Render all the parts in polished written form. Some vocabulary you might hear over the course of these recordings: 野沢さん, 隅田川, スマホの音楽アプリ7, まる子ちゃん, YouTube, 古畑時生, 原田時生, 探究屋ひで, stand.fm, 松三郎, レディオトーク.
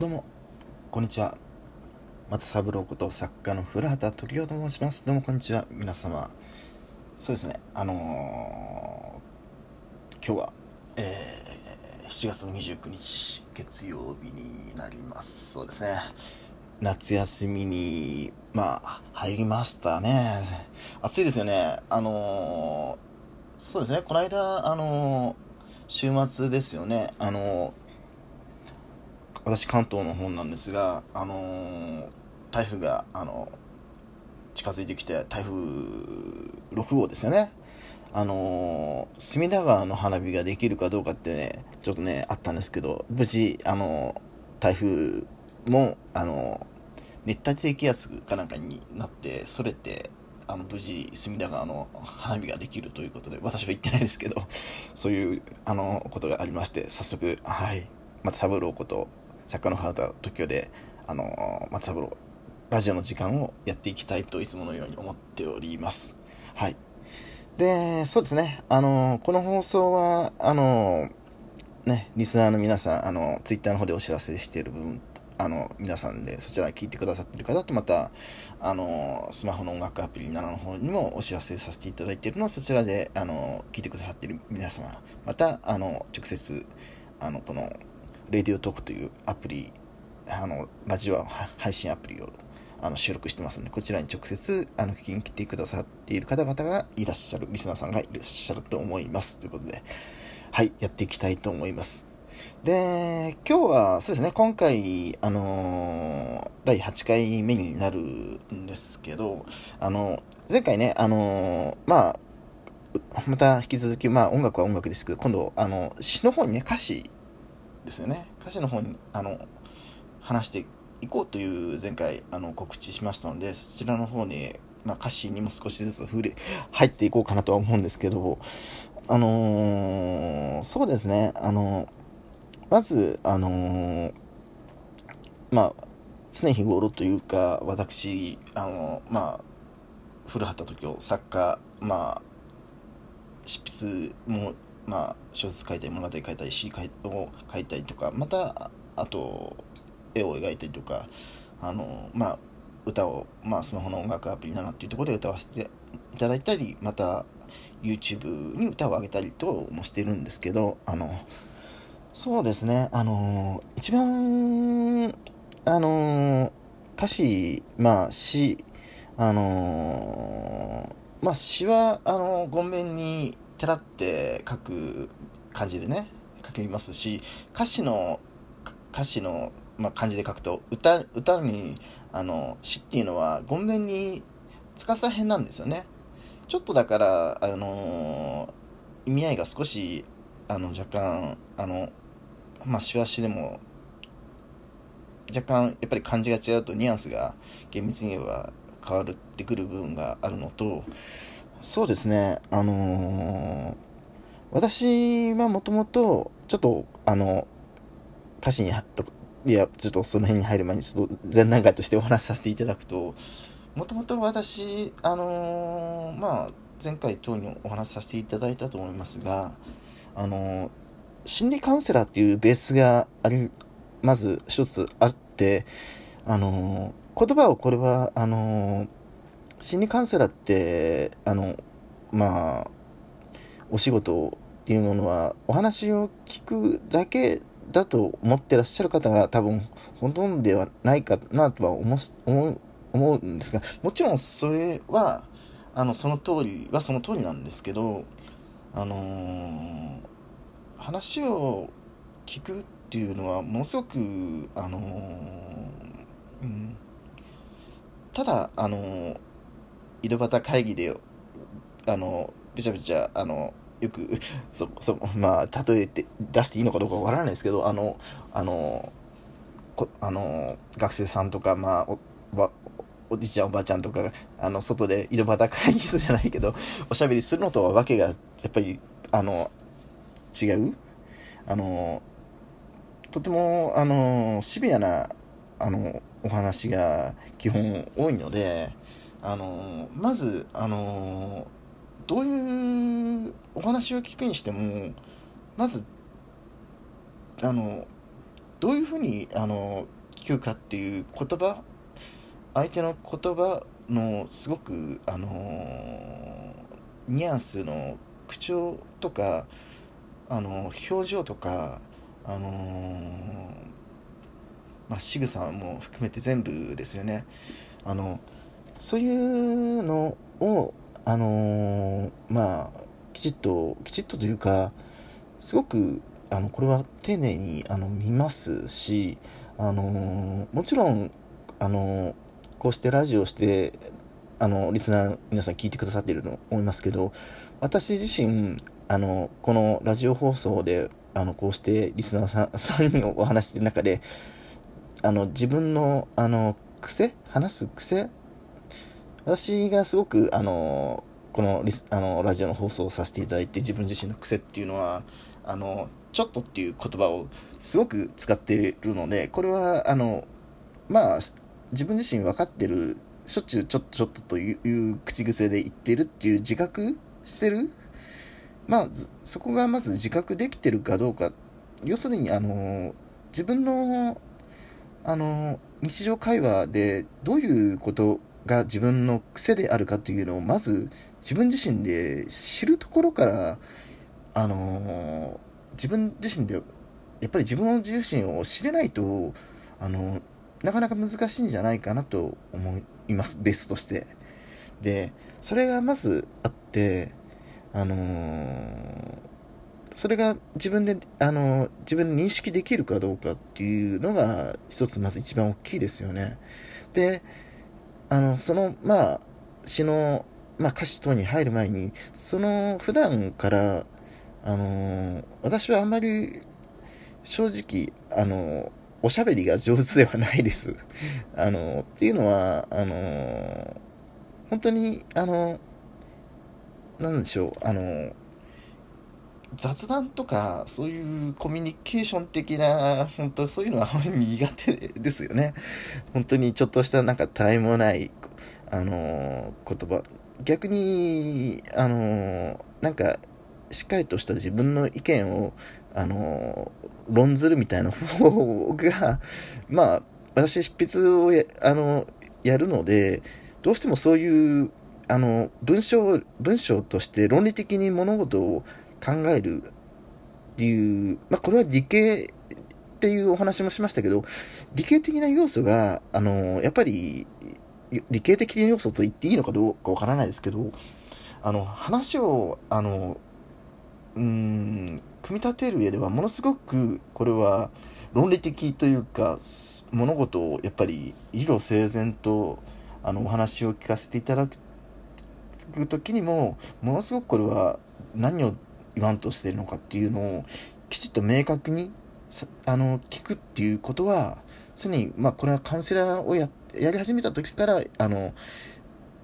どうもこんにちは、松三郎こと作家の古畑時生と申します。どうもこんにちは皆様。そうですね、今日は、7月の29日月曜日になります。そうですね、夏休みに入りましたね。暑いですよね。そうですね、この間週末ですよね、私関東の方なんですが、台風が近づいてきて、台風6号ですよね。隅田川の花火ができるかどうかってね、ちょっとねあったんですけど、無事台風も熱帯低気圧かなんかになってそれて、無事隅田川の花火ができるということで、私は行ってないですけど、そういうことがありまして、早速松三郎こと作家の原田時生で松三郎ラジオの時間をやっていきたいといつものように思っております。はい。で、そうですね、この放送はリスナーの皆さん、ツイッターの方でお知らせしている分、皆さんでそちら聞いてくださってる方と、またスマホの音楽アプリ7の方にもお知らせさせていただいているのを、そちらで聞いてくださっている皆様、また直接このレディオトークというアプリ、ラジオ配信アプリを収録してますので、こちらに直接聞きに来てくださっている方々がいらっしゃる、リスナーさんがいらっしゃると思いますということで、はい、やっていきたいと思います。で、今日はそうですね、今回第8回目になるんですけど、前回ねまた引き続き音楽は音楽ですけど、今度詩の方にね、歌詞ですよね、歌詞の方に話していこうという前回告知しましたので、そちらの方に、歌詞にも少しずつ入っていこうかなとは思うんですけど、そうですね、まず常日頃というか、私古畑時生作家、執筆も小説書いたり、物語書いたり、詩を書いたりとか、またあと絵を描いたりとか、歌を、スマホの音楽アプリ7っていうところで歌わせていただいたり、また YouTube に歌を上げたりともしてるんですけど、そうですね、一番歌詞、詩、詩は厳面にてらって書く感じでね書きますし、歌詞の、漢字で書くと、歌に詩っていうのは厳面に司編なんですよね。ちょっとだから意味合いが少し若干詩は詩でも若干やっぱり漢字が違うとニュアンスが厳密に言えば変わってくる部分があるのと、そうですね、私はもともとちょっと歌詞にちょっとその辺に入る前にちょっと前段階としてお話しさせていただくと、もともと私前回等にお話しさせていただいたと思いますが、心理カウンセラーっていうベースがまず一つあって、言葉をこれは心理カウンセラーってお仕事っていうものはお話を聞くだけだと思ってらっしゃる方が多分ほとんどではないかなとは思うんですが、もちろんそれはその通りなんですけど、話を聞くっていうのはものすごくただ井戸端会議でべちゃべちゃよく例えて出していいのかどうかわからないですけど、学生さんとか、おじいちゃんおばあちゃんとかが外で井戸端会議室じゃないけどおしゃべりするのとはわけがやっぱり違う、とてもシビアなお話が基本多いので、まずどういうお話を聞くにしても、まずどういうふうに聞くかっていう言葉、相手の言葉のすごくニュアンスの口調とか表情とか仕草も含めて全部ですよね。そういうのをきちっとというか、すごくこれは丁寧に見ますし、もちろんこうしてラジオをしてリスナー皆さん聞いてくださっていると思いますけど、私自身このラジオ放送でこうしてリスナーさん3人をお話している中で自分の話す癖、私がすごくこのラジオの放送をさせていただいて、自分自身の癖っていうのはちょっとっていう言葉をすごく使っているので、これは自分自身分かってる、しょっちゅうちょっとという口癖で言ってるっていう自覚してる、そこがまず自覚できてるかどうか、要するに自分の日常会話でどういうことが自分の癖であるかというのをまず自分自身で知るところから自分自身でやっぱり自分自身を知れないとなかなか難しいんじゃないかなと思います、ベースとして。でそれがまずあってそれが自分で自分で認識できるかどうかっていうのが一つまず一番大きいですよね。で詩の、歌詞等に入る前に普段から私はあんまり正直おしゃべりが上手ではないですっていうのは本当になんでしょう雑談とかそういうコミュニケーション的な、本当そういうのはあまり苦手ですよね。本当にちょっとしたたわいもない言葉、逆にしっかりとした自分の意見を論ずるみたいな方が私執筆をやるので、どうしてもそういう文章として論理的に物事を考えるっていう、これは理系っていうお話もしましたけど、理系的な要素がやっぱり理系的な要素と言っていいのかどうかわからないですけど、話を組み立てる上ではものすごくこれは論理的というか、物事をやっぱり理路整然とお話を聞かせていただく時にもものすごくこれは何を言わんとしてるのかっていうのをきちっと明確に聞くっていうことは常に、これはカウンセラーをやり始めた時から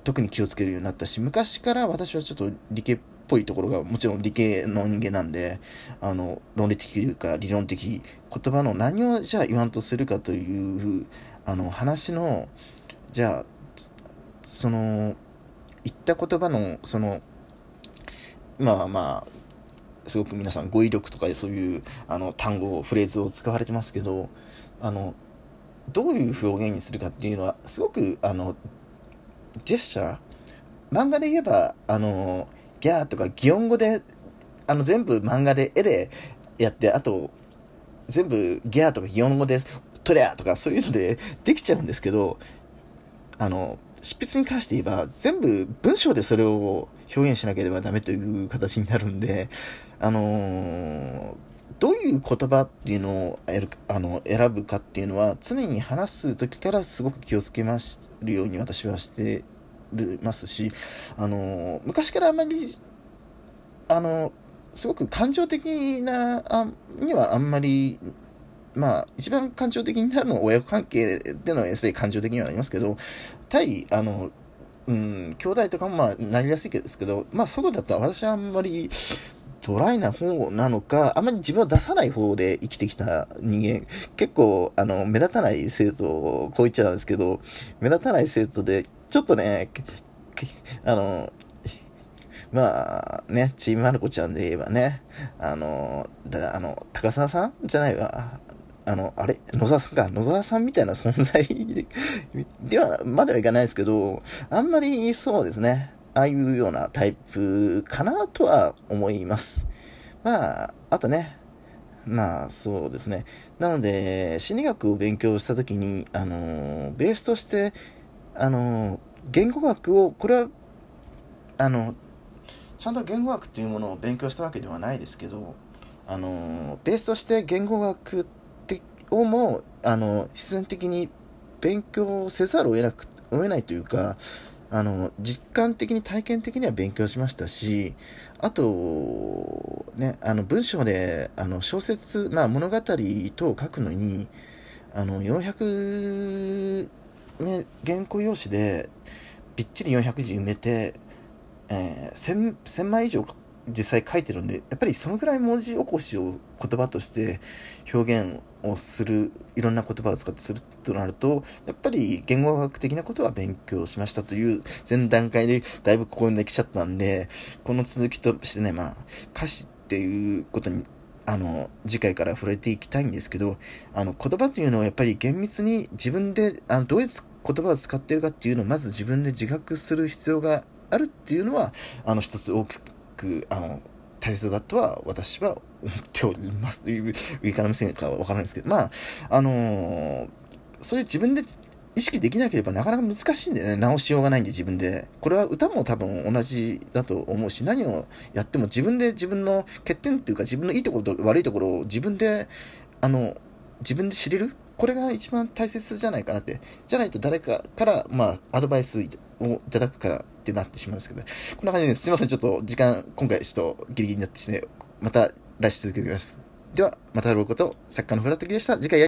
特に気をつけるようになったし、昔から私はちょっと理系っぽいところが、もちろん理系の人間なんで論理的というか理論的、言葉の何をじゃあ言わんとするかという話のじゃあ言った言葉のすごく皆さん語彙力とかでそういう単語フレーズを使われてますけど、どういう表現にするかっていうのはすごくジェスチャー、漫画で言えばギャーとか擬音語で全部漫画で絵でやって、あと全部ギャーとか擬音語でトレアとかそういうのでできちゃうんですけど、執筆に関して言えば全部文章でそれを表現しなければダメという形になるんで、どういう言葉っていうのを選ぶかっていうのは常に話す時からすごく気をつけるように私はしてますし、昔からあまりすごく感情的なにはあんまり、一番感情的になるのは親子関係でのやっぱり感情的にはなりますけど、対兄弟とかもなりやすいですけど、そこだと私はあんまりドライな方なのか、あんまり自分を出さない方で生きてきた人間、結構目立たない生徒、こう言っちゃうんですけど、目立たない生徒でちょっとねチームまる子ちゃんで言えばね高沢さんじゃないわ野沢さんか、野沢さんみたいな存在では、まではいかないですけど、あんまりそうですね、ああいうようなタイプかなとは思います。まあ、あとね、まあそうですね。なので、心理学を勉強したときに、ベースとして、言語学を、これは、ちゃんと言語学というものを勉強したわけではないですけど、ベースとして言語学ってをも必然的に勉強せざるを得ないというか、実感的に体験的には勉強しましたし、あとね、文章で小説、まあ、物語等を書くのに400、ね、原稿用紙でびっちり400字埋めて、1000枚以上実際書いてるんで、やっぱりそのぐらい文字起こしを言葉として表現をする、いろんな言葉を使ってするとなると、やっぱり言語学的なことは勉強しましたという前段階でだいぶここにできちゃったんで、この続きとしてね、まあ歌詞っていうことに次回から触れていきたいんですけど、言葉というのはやっぱり厳密に自分でどういう言葉を使っているかっていうのをまず自分で自覚する必要があるっていうのは一つ大きく大切だとは私は思っておりますという上から目線かは分からないですけど、まあそういう自分で意識できなければなかなか難しいんでね、直しようがないんで自分で。これは歌も多分同じだと思うし、何をやっても自分で自分の欠点というか自分のいいところと悪いところを自分で知れる、これが一番大切じゃないかなって。じゃないと誰かからアドバイスをいただくからってなってしまうんですけど、こんな感じです。すいません、ちょっと時間今回ちょっとギリギリになってしね、また来週続けていきます。ではまた会うこと、作家のふらときでした。次回